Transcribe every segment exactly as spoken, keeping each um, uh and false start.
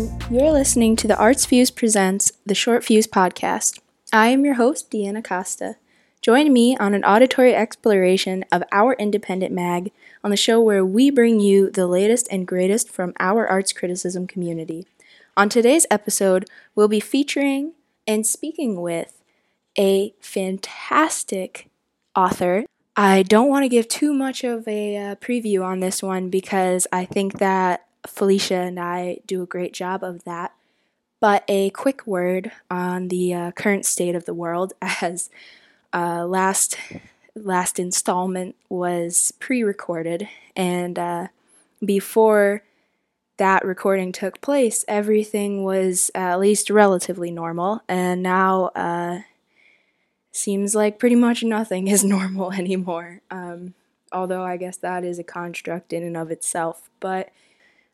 everyone. You're listening to the Arts Fuse Presents the Short Fuse Podcast. I am your host, Deanna Costa. Join me on an auditory exploration of our independent mag on the show where we bring you the latest and greatest from our arts criticism community. On today's episode, we'll be featuring and speaking with a fantastic author. I don't want to give too much of a uh, preview on this one because I think that Felicia and I do a great job of that. But a quick word on the uh, current state of the world, as uh, last last installment was pre-recorded, and uh, before that recording took place, everything was uh, at least relatively normal, and now uh, seems like pretty much nothing is normal anymore, um, although I guess that is a construct in and of itself. But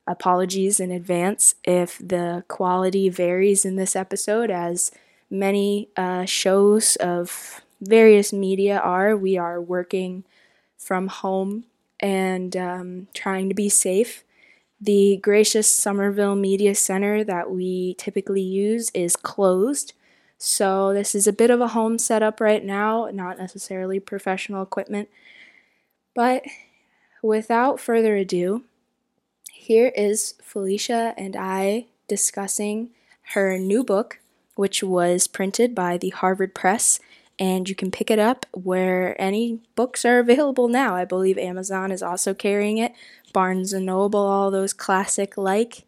apologies in advance if the quality varies in this episode, as many uh, shows of various media are. We are working from home and um, trying to be safe. The gracious Somerville Media Center that we typically use is closed, so this is a bit of a home setup right now, not necessarily professional equipment. But without further ado, here is Felicia and I discussing her new book, which was printed by the Harvard Press, and you can pick it up where any books are available now. I believe Amazon is also carrying it, Barnes and Noble, all those classic-like.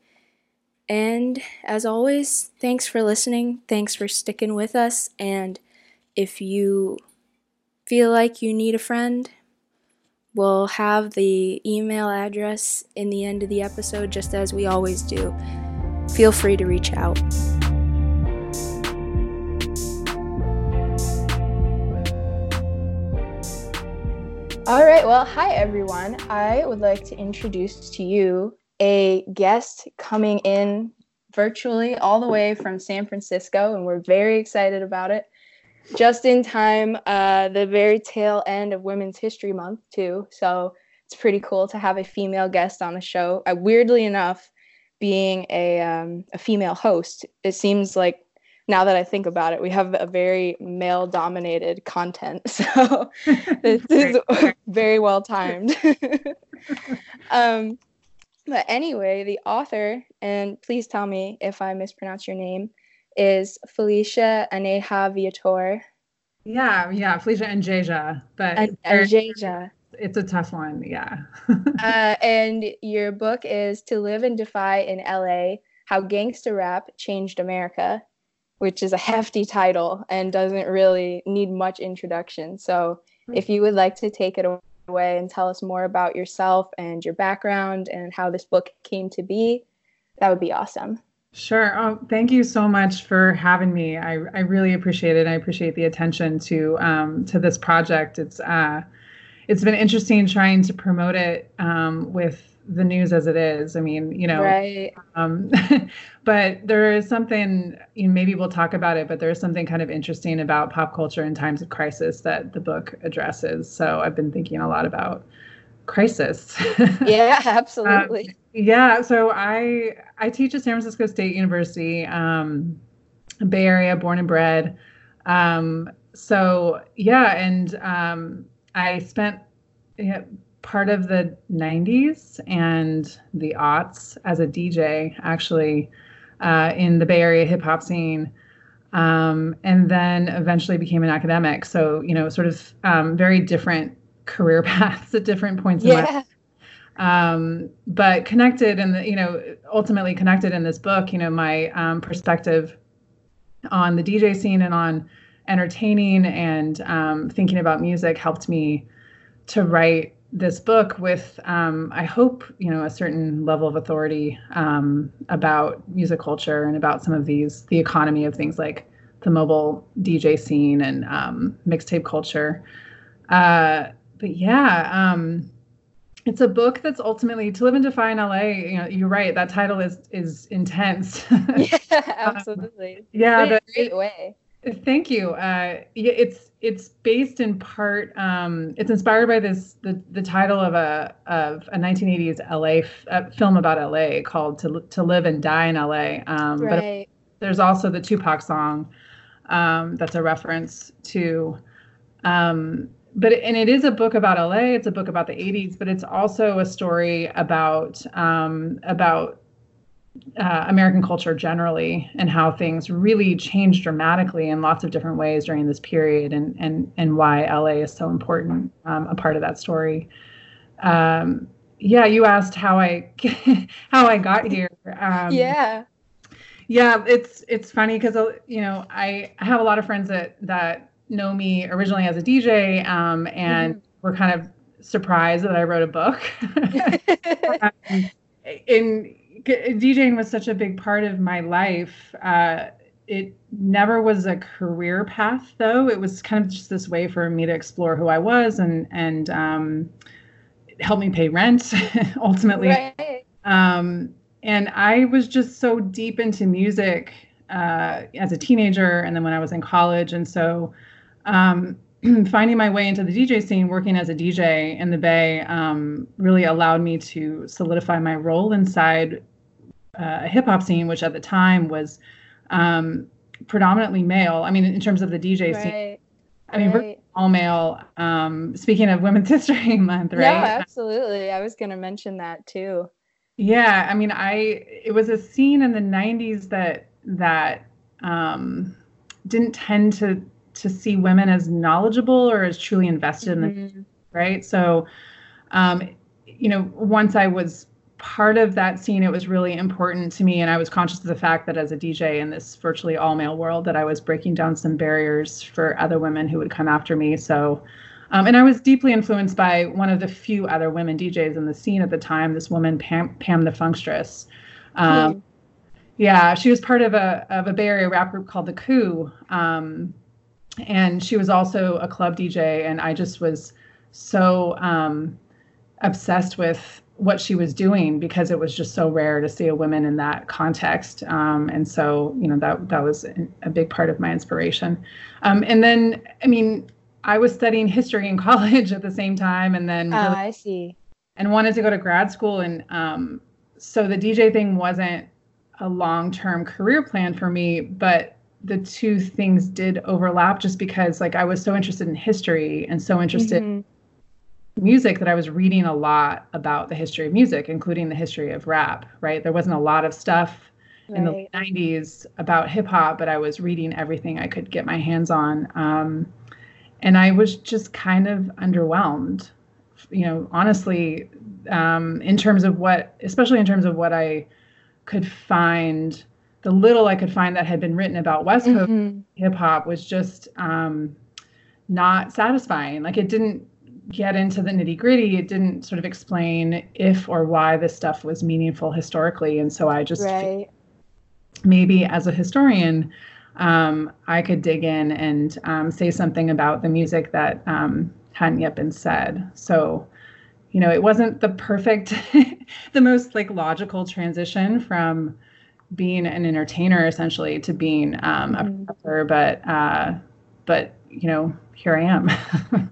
And as always, thanks for listening, thanks for sticking with us, and if you feel like you need a friend, we'll have the email address in the end of the episode, just as we always do. Feel free to reach out. All right, well, hi everyone. I would like to introduce to you a guest coming in virtually all the way from San Francisco, and we're very excited about it. Just in time, uh, the very tail end of Women's History Month, too, so it's pretty cool to have a female guest on the show. Uh, weirdly enough, being a, um, a female host, it seems like, now that I think about it, we have a very male-dominated content, so this is very well-timed. um, but anyway, the author, and please tell me if I mispronounce your name, is Felicia Angeja Viator. Yeah, yeah, Felicia Angeja, but An- Angeja. It's a tough one, yeah. uh, and your book is To Live and Die in L A, How Gangsta Rap Changed America, which is a hefty title and doesn't really need much introduction. So if you would like to take it away and tell us more about yourself and your background and how this book came to be, that would be awesome. Sure. Oh, thank you so much for having me. I, I really appreciate it. I appreciate the attention to um, to this project. It's uh, it's been interesting trying to promote it um, with the news as it is. I mean, you know, right. um, but there is something, you know, maybe we'll talk about it, but there is something kind of interesting about pop culture in times of crisis that the book addresses. So I've been thinking a lot about crisis. Yeah, absolutely. um, yeah. So I, I teach at San Francisco State University, um, Bay Area, born and bred. Um, so yeah. And, um, I spent, yeah, part of the nineties and the aughts as a D J, actually, uh, in the Bay Area hip hop scene, um, and then eventually became an academic. So, you know, sort of um, very different career paths at different points in yeah. life, um, but connected and, you know, ultimately connected in this book. You know, my um, perspective on the D J scene and on entertaining and um, thinking about music helped me to write this book with, um, I hope, you know, a certain level of authority um, about music culture and about some of these, the economy of things like the mobile D J scene and um, mixtape culture. Uh, but yeah, um, it's a book that's ultimately To Live and Die in L A. You know, you're right. That title is is intense. Yeah, absolutely. um, yeah, but great way. Thank you. Uh, it's it's based in part. Um, it's inspired by this the, the title of a of a nineteen eighties L A f- uh, film about L A called To To Live and Die in L A. Um, right. But there's also the Tupac song um, that's a reference to. Um, but and it is a book about L A. It's a book about the eighties, but it's also a story about um, about. Uh, American culture generally, and how things really changed dramatically in lots of different ways during this period, and and and why L A is so important, um, a part of that story. Um, yeah, you asked how I how I got here. Um, yeah, yeah, it's it's funny because you know I, I have a lot of friends that that know me originally as a D J, um, and mm-hmm. were kind of surprised that I wrote a book. um, in DJing was such a big part of my life. Uh, it never was a career path, though. It was kind of just this way for me to explore who I was and and um, help me pay rent, ultimately. Right. Um, and I was just so deep into music uh, as a teenager, and then when I was in college. And so um, finding my way into the D J scene, working as a D J in the Bay, um, really allowed me to solidify my role inside Uh, a hip hop scene, which at the time was um, predominantly male. I mean, in terms of the D J right. scene, I mean, right. we're all male. Um, speaking of Women's History Month, right? Yeah, absolutely. I was going to mention that too. Yeah, I mean, I it was a scene in the nineties that that um, didn't tend to to see women as knowledgeable or as truly invested mm-hmm. in them, right? So, um, you know, once I was part of that scene, it was really important to me, and I was conscious of the fact that as a D J in this virtually all-male world, that I was breaking down some barriers for other women who would come after me. So, um, and I was deeply influenced by one of the few other women D Js in the scene at the time, this woman, Pam, Pam the Funkstress. Um, mm. Yeah, she was part of a of a Bay Area rap group called The Coup, um, and she was also a club D J, and I just was so um, obsessed with what she was doing because it was just so rare to see a woman in that context, um, and so you know that that was a big part of my inspiration. Um, and then, I mean, I was studying history in college at the same time, and then oh, really, I see, and wanted to go to grad school, and um, so the D J thing wasn't a long-term career plan for me, but the two things did overlap just because like I was so interested in history and so interested. Mm-hmm. music that I was reading a lot about the history of music, including the history of rap, right? There wasn't a lot of stuff right. in the nineties about hip hop, but I was reading everything I could get my hands on. Um, and I was just kind of underwhelmed, you know, honestly, um, in terms of what, especially in terms of what I could find, the little I could find that had been written about West Coast mm-hmm. hip hop was just um, not satisfying. Like it didn't get into the nitty gritty. It didn't sort of explain if or why this stuff was meaningful historically. And so I just right. maybe as a historian, um, I could dig in and um, say something about the music that um, hadn't yet been said. So, you know, it wasn't the perfect, the most like logical transition from being an entertainer essentially to being um, a mm-hmm. professor, but, uh, but you know, here I am.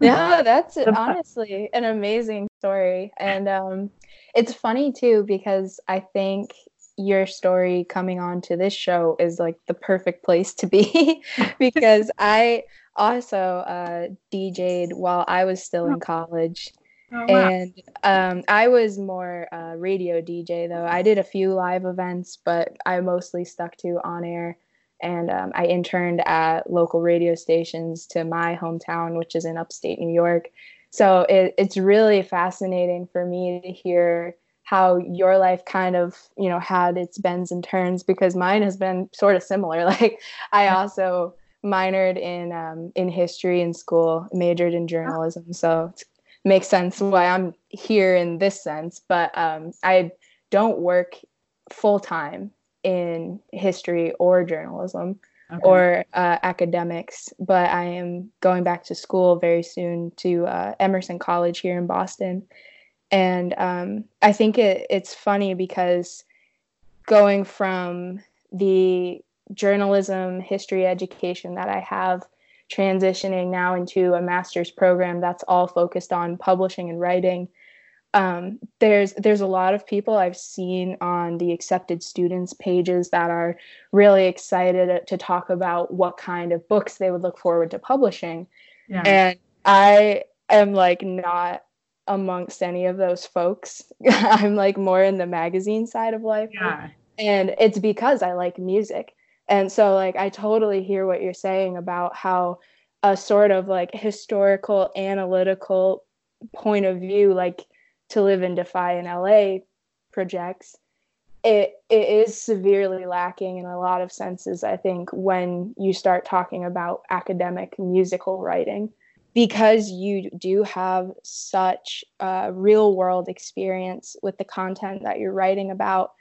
Yeah, that's honestly an amazing story. And um, it's funny too, because I think your story coming on to this show is like the perfect place to be because I also uh, D J'd while I was still in college. Oh, wow. And um, I was more a uh, radio D J though. I did a few live events, but I mostly stuck to on air. And um, I interned at local radio stations to my hometown, which is in upstate New York. So it, it's really fascinating for me to hear how your life kind of, you know, had its bends and turns, because mine has been sort of similar. Like I also minored in um, in history in school, majored in journalism. So it makes sense why I'm here in this sense. But um, I don't work full time in history or journalism okay. or uh, academics, but I am going back to school very soon to uh, Emerson College here in Boston. And um, I think it, it's funny because going from the journalism, history education that I have transitioning now into a master's program that's all focused on publishing and writing. Um, there's there's a lot of people I've seen on the accepted students pages that are really excited to talk about what kind of books they would look forward to publishing. Yeah. And I am like not amongst any of those folks. I'm like more in the magazine side of life. Yeah. And it's because I like music. And so like, I totally hear what you're saying about how a sort of like historical, analytical point of view, like To Live and Die in L A projects, it it is severely lacking in a lot of senses, I think, when you start talking about academic musical writing, because you do have such a real world experience with the content that you're writing about.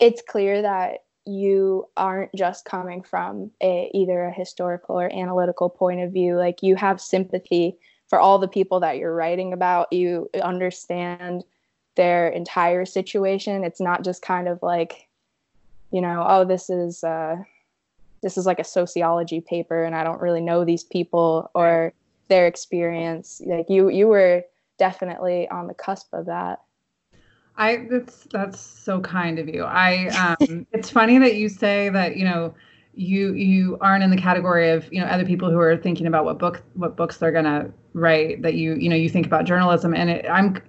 It's clear that you aren't just coming from a, either a historical or analytical point of view. Like, you have sympathy for all the people that you're writing about. You understand their entire situation. It's not just kind of like, you know, oh, this is uh, this is like a sociology paper, and I don't really know these people or their experience. Like, you, you were definitely on the cusp of that. I that's that's so kind of you. I um, it's funny that you say that, you know, you you aren't in the category of, you know, other people who are thinking about what book what books they're gonna write, that you you know you think about journalism. And it, I'm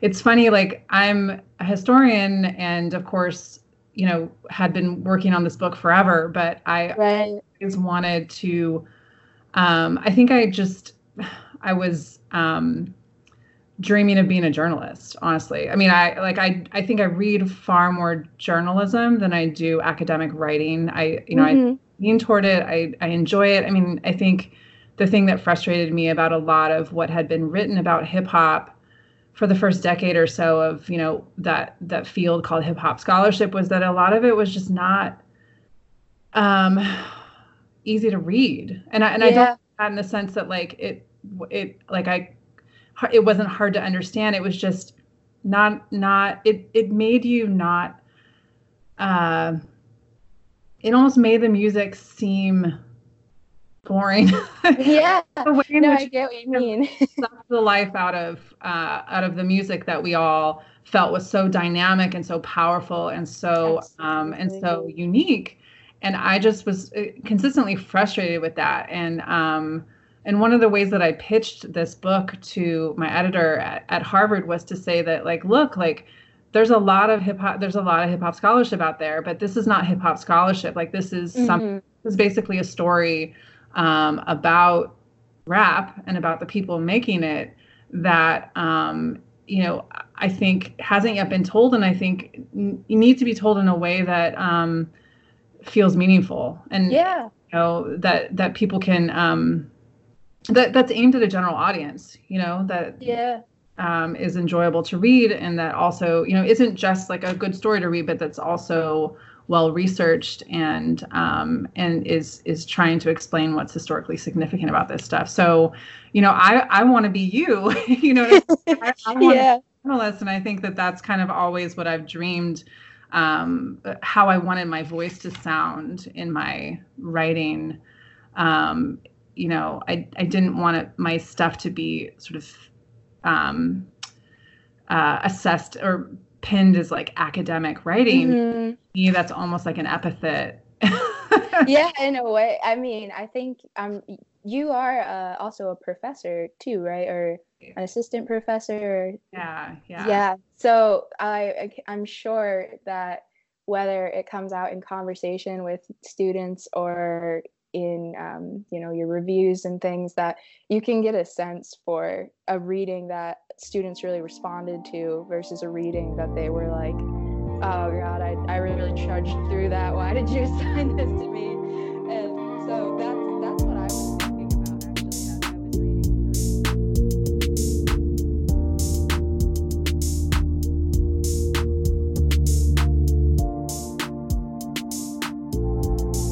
it's funny, like, I'm a historian and of course, you know, had been working on this book forever, but I right. always wanted to. Um, I think I just I was. Um, dreaming of being a journalist, honestly. I mean, I like I I think I read far more journalism than I do academic writing. I you know mm-hmm. I lean toward it. I I enjoy it. I mean, I think the thing that frustrated me about a lot of what had been written about hip hop for the first decade or so of, you know, that that field called hip hop scholarship was that a lot of it was just not um easy to read. And I and yeah. I don't mean that in the sense that like it it like I it wasn't hard to understand. It was just not, not, it, it made you not, uh, it almost made the music seem boring. Yeah. The way in no, which I get what you mean. Sucked the life out of, uh, out of the music that we all felt was so dynamic and so powerful and so, Absolutely. um, and so unique. And I just was consistently frustrated with that. And, um, And one of the ways that I pitched this book to my editor at, at Harvard was to say that, like, look, like, there's a lot of hip hop, there's a lot of hip hop scholarship out there, but this is not hip hop scholarship. Like, this is mm-hmm. some, this is basically a story um, about rap and about the people making it that, um, you know, I think hasn't yet been told, and I think n- needs to be told in a way that um, feels meaningful and, yeah. you know, that that people can. Um, That that's aimed at a general audience, you know, that yeah. um, is enjoyable to read, and that also, you know, isn't just like a good story to read, but that's also well researched and um, and is is trying to explain what's historically significant about this stuff. So, you know, I, I want to be you, you know, what I, mean? I, I want yeah. to be a journalist, and I think that that's kind of always what I've dreamed, um, how I wanted my voice to sound in my writing. Um, you know, I, I didn't want it, my stuff to be sort of um, uh, assessed or pinned as like academic writing. Mm-hmm. Yeah, that's almost like an epithet. Yeah, in a way. I mean, I think um, you are uh, also a professor too, right? Or an assistant professor. Yeah, yeah. Yeah. So I, I'm sure that whether it comes out in conversation with students or in um, you know, your reviews and things, that you can get a sense for a reading that students really responded to versus a reading that they were like, oh God, I, I really trudged through that. Why did you assign this to me? And so that's that's what I was thinking about actually as I was reading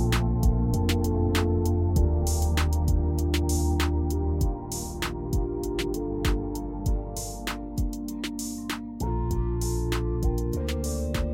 through.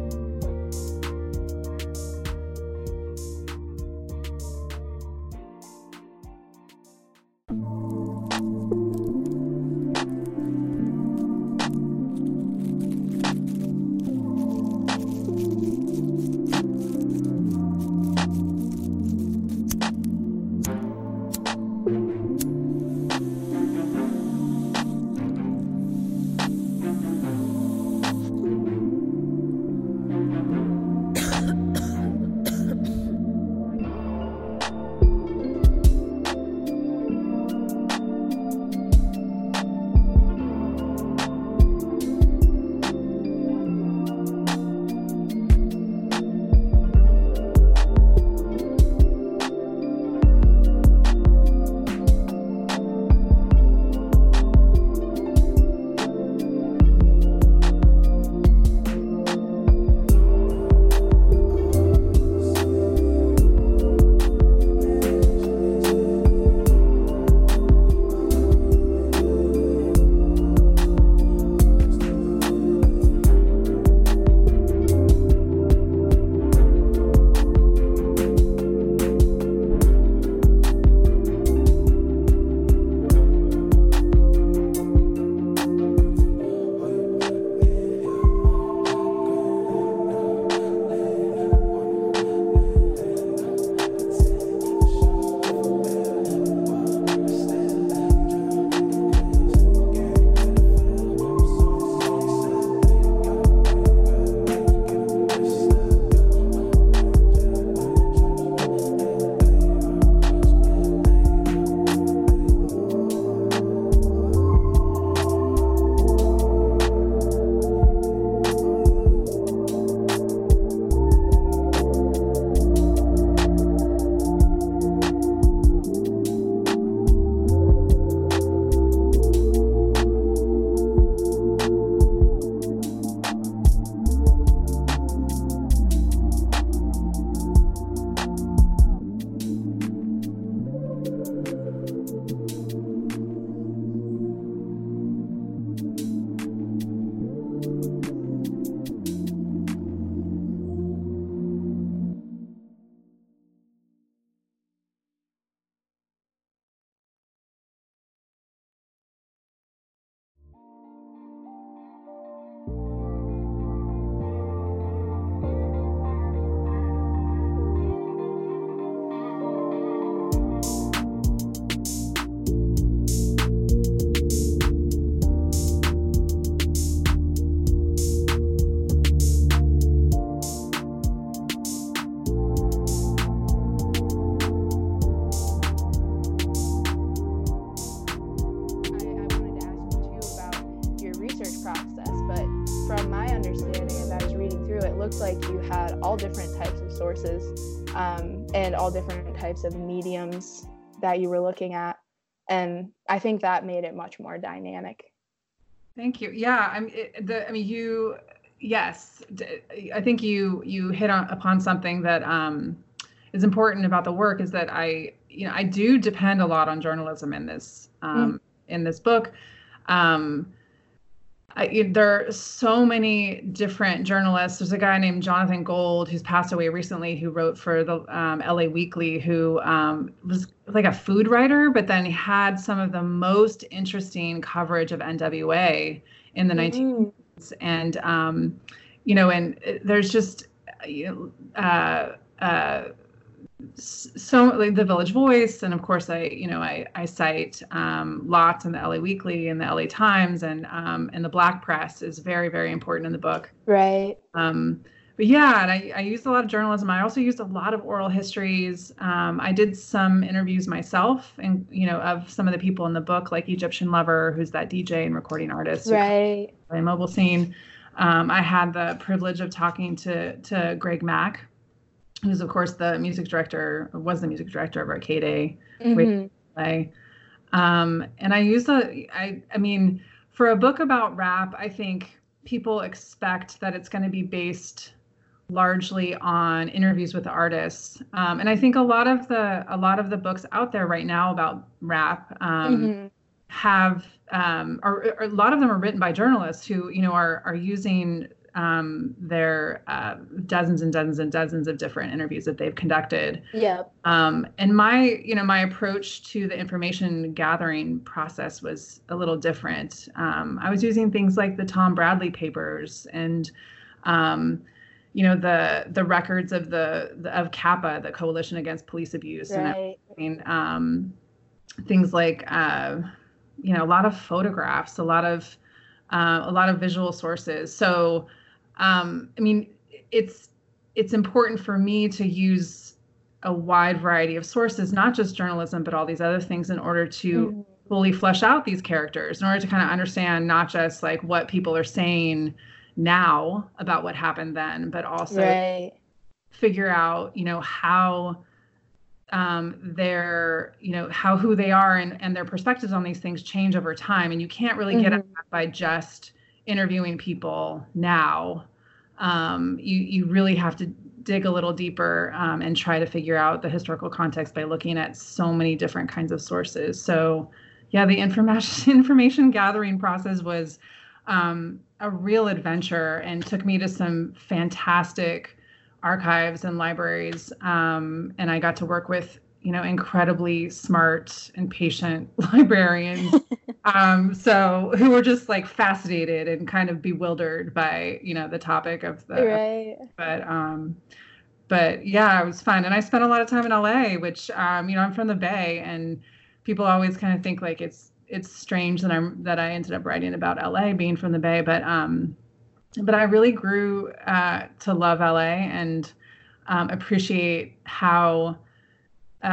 like you had all different types of sources um, and all different types of mediums that you were looking at. And I think that made it much more dynamic. Thank you. Yeah, I mean, it, the, I mean, you, yes, I think you you hit on, upon something that um, is important about the work, is that I, you know, I do depend a lot on journalism in this um, mm. in this book. Um, I, there are so many different journalists. There's a guy named Jonathan Gold who's passed away recently, who wrote for the um, L A Weekly, who um, was like a food writer, but then had some of the most interesting coverage of N W A in the mm-hmm. nineteen hundreds. And, um, you know, and there's just, you know, uh, uh, so like the Village Voice, and of course I, you know, I I cite um, lots in the L A Weekly and the L A Times, and um, and the Black Press is very, very important in the book. Right. Um, but yeah, and I, I used a lot of journalism. I also used a lot of oral histories. Um, I did some interviews myself, and you know, of some of the people in the book, like Egyptian Lover, who's that D J and recording artist, right, in the mobile scene. Um, I had the privilege of talking to to Greg Mack, who's of course the music director, was the music director of Arcade A. Mm-hmm. Um, and I used a, I, I mean, for a book about rap, I think people expect that it's going to be based largely on interviews with artists. Um, and I think a lot of the, a lot of the books out there right now about rap um, mm-hmm. have, um, or, or a lot of them are written by journalists who, you know, are, are using Um, there are uh, dozens and dozens and dozens of different interviews that they've conducted. Yeah. Um, and my, you know, my approach to the information gathering process was a little different. Um, I was using things like the Tom Bradley papers and, um, you know, the the records of the, the of CAPA, the Coalition Against Police Abuse, right. and um, things like, uh, you know, a lot of photographs, a lot of uh, a lot of visual sources. So. Um, I mean, it's it's important for me to use a wide variety of sources, not just journalism, but all these other things, in order to mm-hmm. fully flesh out these characters, in order to kind of understand not just like what people are saying now about what happened then, but also right. figure out, you know, how um, their, you know, how who they are and, and their perspectives on these things change over time. And you can't really mm-hmm. get at that by just interviewing people now. Um, you, you really have to dig a little deeper um, and try to figure out the historical context by looking at so many different kinds of sources. So yeah, the information information gathering process was um, a real adventure, and took me to some fantastic archives and libraries. Um, and I got to work with, you know, incredibly smart and patient librarians. Um, so who were just like fascinated and kind of bewildered by, you know, the topic of the, right. but, um, but yeah, it was fun. And I spent a lot of time in L A, which, um, you know, I'm from the Bay, and people always kind of think like, it's, it's strange that I'm, that I ended up writing about L A being from the Bay, but, um, but I really grew, uh, to love L A and, um, appreciate how,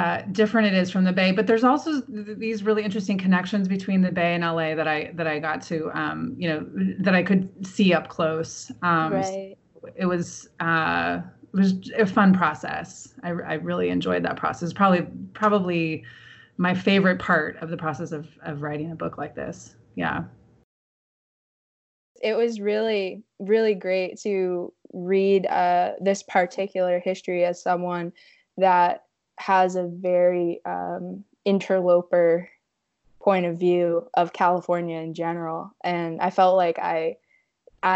Uh, different it is from the Bay. But there's also th- these really interesting connections between the Bay and L A that I that I got to, um, you know, that I could see up close. Um, right. So it was uh, it was a fun process. I, I really enjoyed that process. Probably probably my favorite part of the process of of writing a book like this. Yeah. It was really, really great to read uh, this particular history as someone that has a very um, interloper point of view of California in general. And I felt like I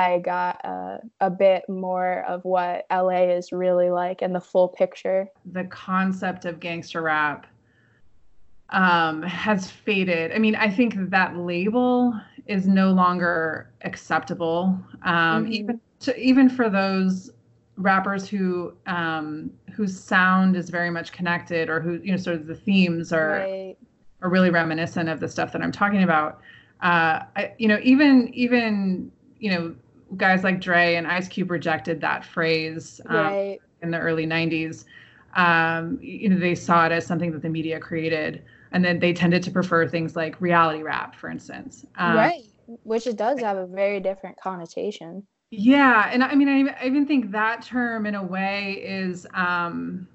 I got uh, a bit more of what L A is really like and the full picture. The concept of gangster rap um, has faded. I mean, I think that label is no longer acceptable, um, mm-hmm. even to, even for those rappers who um whose sound is very much connected, or who, you know, sort of the themes are right. are really reminiscent of the stuff that I'm talking about. Uh I, you know, even even you know, guys like Dre and Ice Cube rejected that phrase um, right. in the early nineties. Um you know, they saw it as something that the media created, and then they tended to prefer things like reality rap, for instance. Um, right, which it does have a very different connotation. Yeah. And I mean, I, I even think that term in a way is, um,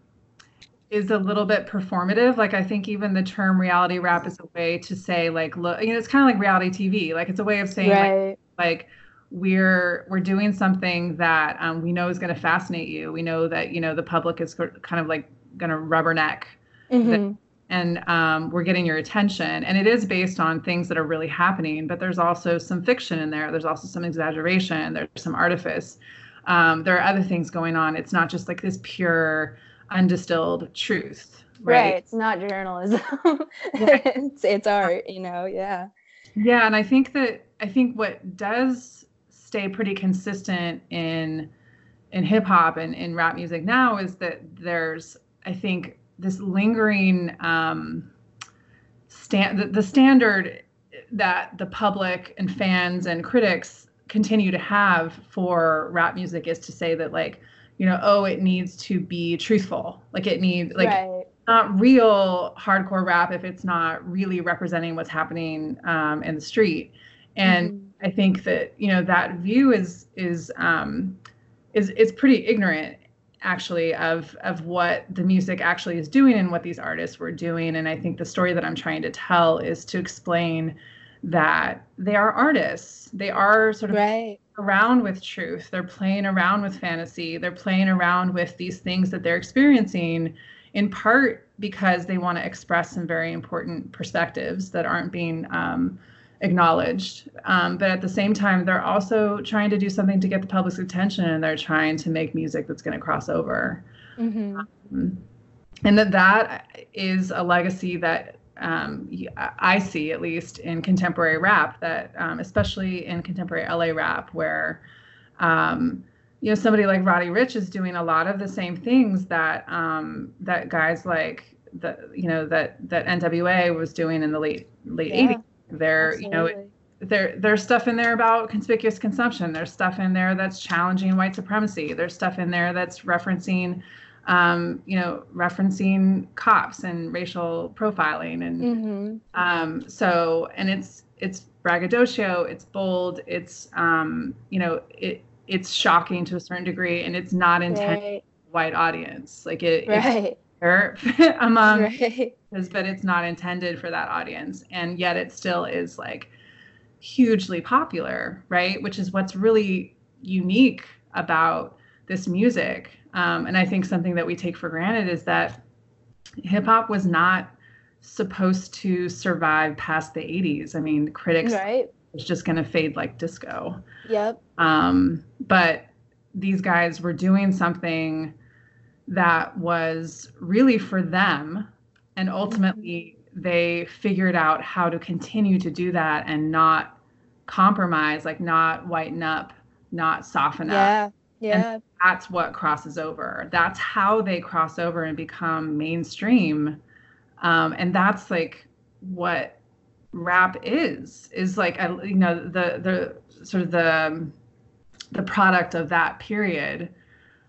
is a little bit performative. Like, I think even the term reality rap is a way to say, like, look, you know, it's kind of like reality T V. Like, it's a way of saying, right. like, like, we're, we're doing something that um, we know is going to fascinate you. We know that, you know, the public is kind of like going to rubberneck. Mm-hmm. that, and um, we're getting your attention. And it is based on things that are really happening, but there's also some fiction in there. There's also some exaggeration. There's some artifice. Um, there are other things going on. It's not just like this pure, undistilled truth. Right. right it's not journalism. Right. it's, it's art, you know? Yeah. Yeah. And I think that, I think what does stay pretty consistent in, in hip hop and in rap music now is that there's, I think, this lingering um, stand, the, the standard that the public and fans and critics continue to have for rap music is to say that, like, you know, oh, it needs to be truthful. Like, it needs, like, right. not real hardcore rap if it's not really representing what's happening um, in the street. And mm-hmm. I think that, you know, that view is is um, is is pretty ignorant, actually, of of what the music actually is doing and what these artists were doing. And I think the story that I'm trying to tell is to explain that they are artists. They are sort of right. around with truth. They're playing around with fantasy. They're playing around with these things that they're experiencing, in part because they want to express some very important perspectives that aren't being um, acknowledged. Um, but at the same time, they're also trying to do something to get the public's attention, and they're trying to make music that's going to cross over. Mm-hmm. Um, and that that is a legacy that Um, I see, at least in contemporary rap, that um, especially in contemporary L A rap, where um, you know, somebody like Roddy Ricch is doing a lot of the same things that um, that guys like the you know that that N W A was doing in the late late yeah, eighties. There, you know, there there's stuff in there about conspicuous consumption. There's stuff in there that's challenging white supremacy. There's stuff in there that's referencing. Um, you know, referencing cops and racial profiling, and mm-hmm. um, so, and it's it's braggadocio, it's bold, it's um, you know, it it's shocking to a certain degree, and it's not intended right. for white audience. Like it, right. it's among, right. but it's not intended for that audience, and yet it still is like hugely popular, right? Which is what's really unique about this music. Um, and I think something that we take for granted is that hip hop was not supposed to survive past the eighties. I mean, critics right. was just going to fade like disco. Yep. Um, but these guys were doing something that was really for them. And ultimately, mm-hmm. they figured out how to continue to do that and not compromise, like not whiten up, not soften yeah. up. Yeah. And that's what crosses over. That's how they cross over and become mainstream. Um, and that's like what rap is, is like, a, you know, the, the sort of the, the product of that period.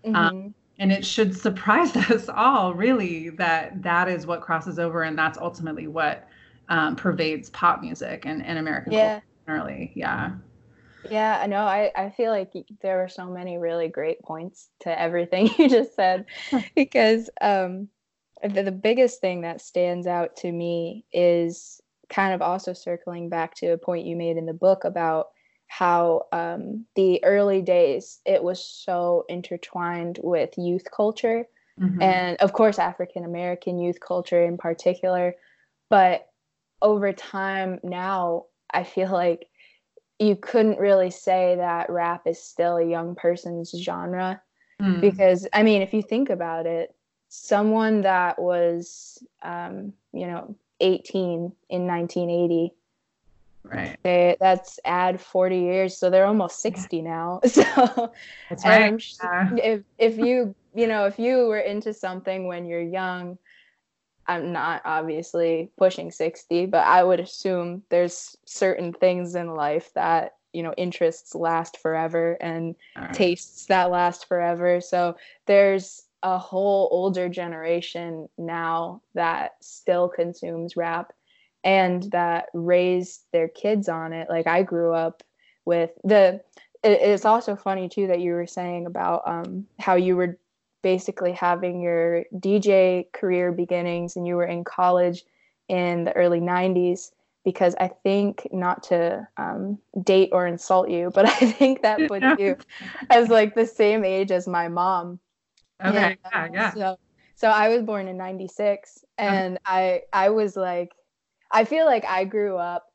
Mm-hmm. Um, and it should surprise us all, really, that that is what crosses over. And that's ultimately what um, pervades pop music and, and American yeah. culture generally. Yeah. Yeah, I know. I, I feel like there were so many really great points to everything you just said, because um, the, the biggest thing that stands out to me is kind of also circling back to a point you made in the book about how um, the early days, it was so intertwined with youth culture mm-hmm. and, of course, African-American youth culture in particular. But over time now, I feel like you couldn't really say that rap is still a young person's genre mm. because, I mean, if you think about it, someone that was, um, you know, eighteen in nineteen eighty, right? They, that's add forty years. So they're almost sixty yeah. now. So that's right. Yeah. if, if you, you know, if you were into something when you're young, I'm not obviously pushing sixty, but I would assume there's certain things in life that, you know, interests last forever and right. tastes that last forever. So there's a whole older generation now that still consumes rap and that raised their kids on it. Like I grew up with the it, it's also funny too that you were saying about um, how you were basically having your D J career beginnings and you were in college in the early nineties, because I think, not to um, date or insult you, but I think that put you as like the same age as my mom. Okay. Yeah. yeah. So, so I was born in ninety-six, and okay. I I was like, I feel like I grew up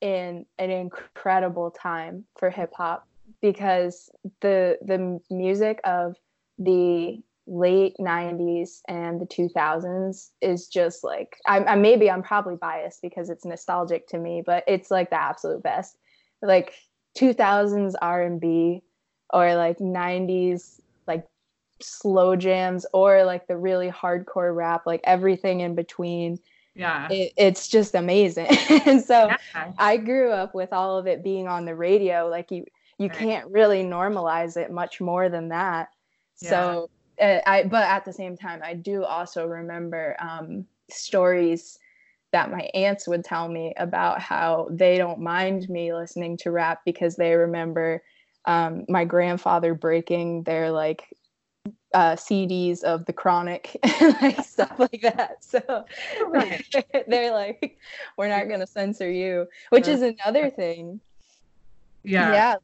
in an incredible time for hip hop, because the the music of the late nineties and the two thousands is just like, I, I maybe I'm probably biased because it's nostalgic to me, but it's like the absolute best. Like two thousands R and B, or like nineties like slow jams, or like the really hardcore rap, like everything in between. Yeah, it, it's just amazing. And so yeah. I grew up with all of it being on the radio. Like you you right. can't really normalize it much more than that. Yeah. So I, but at the same time, I do also remember um, stories that my aunts would tell me about how they don't mind me listening to rap because they remember um, my grandfather breaking their like uh, C Ds of The Chronic and like, stuff like that. So right. they're like, we're not going to censor you, which is another thing. Yeah. Yeah.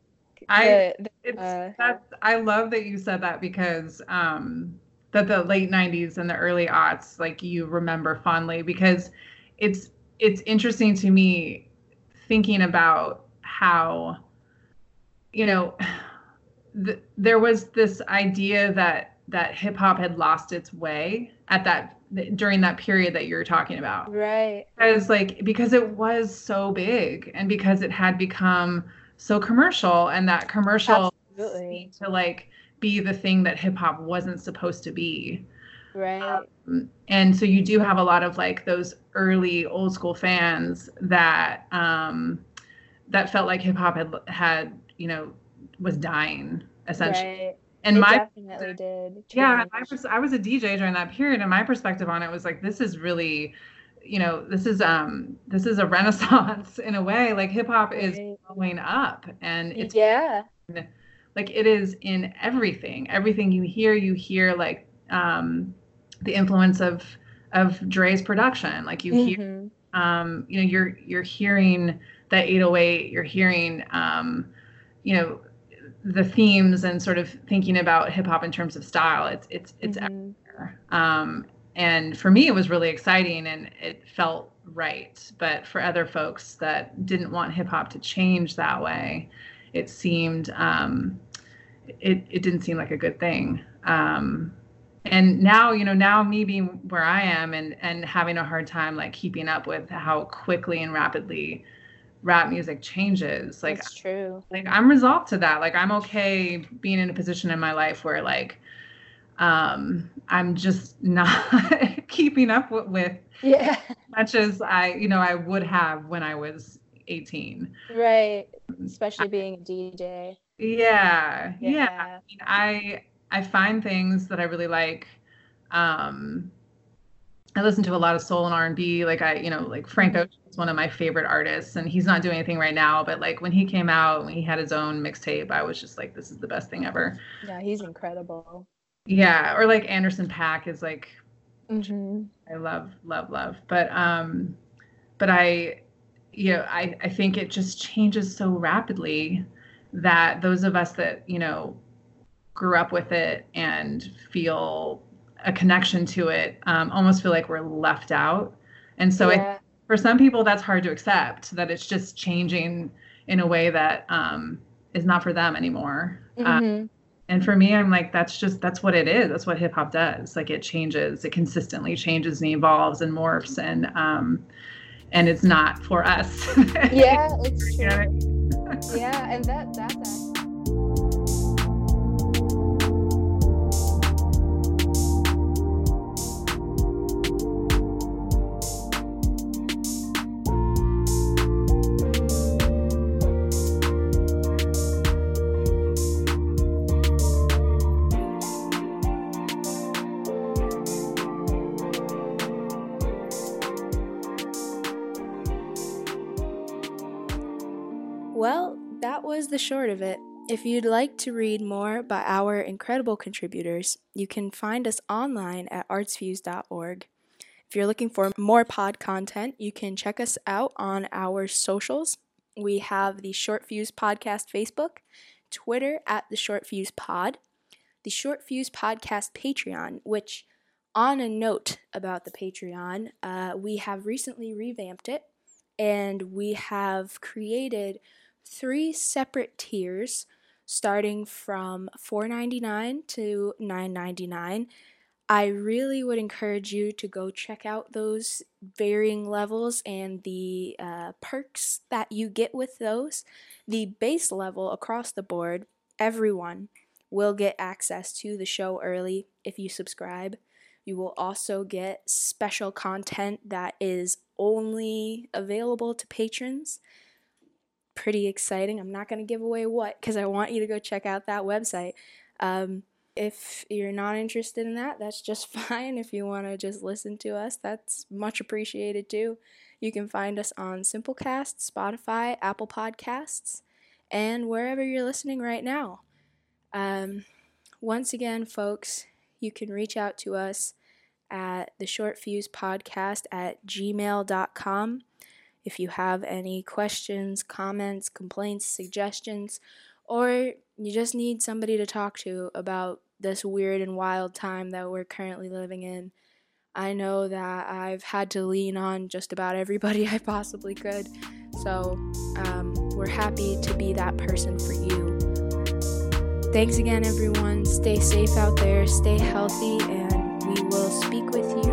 I it's, uh, that's, I love that you said that, because um, that the late nineties and the early aughts, like you remember fondly, because it's it's interesting to me thinking about how, you know, th- there was this idea that that hip hop had lost its way at that during that period that you're talking about, right? Because like because it was so big and because it had become so commercial, and that commercial seemed to like be the thing that hip hop wasn't supposed to be. Right. Um, and so you do have a lot of like those early old school fans that, um, that felt like hip hop had, had, you know, was dying essentially. Right. And it my, definitely did. Change. Yeah. I was, I was a D J during that period, and my perspective on it was like, this is really, you know, this is um this is a renaissance in a way. Like hip hop is blowing up, and it's yeah, like it is in everything. Everything you hear, you hear like um the influence of of Dre's production. Like you hear, mm-hmm. um you know, you're you're hearing that eight oh eight. You're hearing um you know the themes and sort of thinking about hip hop in terms of style. It's it's it's mm-hmm. everywhere. Um, And for me, it was really exciting, and it felt right. But for other folks that didn't want hip hop to change that way, it seemed um, it it didn't seem like a good thing. Um, and now, you know, now me being where I am and and having a hard time like keeping up with how quickly and rapidly rap music changes. Like that's true. Like I'm resolved to that. Like I'm okay being in a position in my life where like. Um, I'm just not keeping up with, with yeah. as much as I, you know, I would have when I was eighteen. Right. Especially I, being a D J. Yeah. Yeah. yeah. I, mean, I I find things that I really like. Um, I listen to a lot of soul and R and B. Like I, you know, like Frank Ocean is one of my favorite artists, and he's not doing anything right now. But like when he came out, when he had his own mixtape, I was just like, this is the best thing ever. Yeah. He's incredible. Yeah, or like Anderson .Paak is like, mm-hmm. I love, love, love. But um, but I, you know, I, I think it just changes so rapidly that those of us that, you know, grew up with it and feel a connection to it um, almost feel like we're left out. And so yeah. I, for some people, that's hard to accept, that it's just changing in a way that um, is not for them anymore. Mm-hmm. Uh, And for me, I'm like, that's just, that's what it is. That's what hip hop does. Like it changes, it consistently changes and evolves and morphs, and, um, and it's not for us. Yeah, it's true. Yeah. yeah, and that, that's actually. The short of it. If you'd like to read more by our incredible contributors, you can find us online at arts fuse dot org. If you're looking for more pod content, you can check us out on our socials. We have the Short Fuse Podcast Facebook, Twitter at the Short Fuse Pod, the Short Fuse Podcast Patreon, which, on a note about the Patreon, uh, we have recently revamped it, and we have created three separate tiers starting from four ninety-nine to nine ninety-nine. I really would encourage you to go check out those varying levels and the uh, perks that you get with those. The base level across the board, everyone will get access to the show early if you subscribe. You will also get special content that is only available to patrons. Pretty exciting. I'm not going to give away what because I want you to go check out that website. Um, If you're not interested in that, that's just fine. If you want to just listen to us, that's much appreciated too. You can find us on Simplecast, Spotify, Apple Podcasts, and wherever you're listening right now. Um, once again, folks, you can reach out to us at the Short Fuse Podcast at gmail dot com. If you have any questions, comments, complaints, suggestions, or you just need somebody to talk to about this weird and wild time that we're currently living in. I know that I've had to lean on just about everybody I possibly could, so um, we're happy to be that person for you. Thanks again, everyone. Stay safe out there, stay healthy, and we will speak with you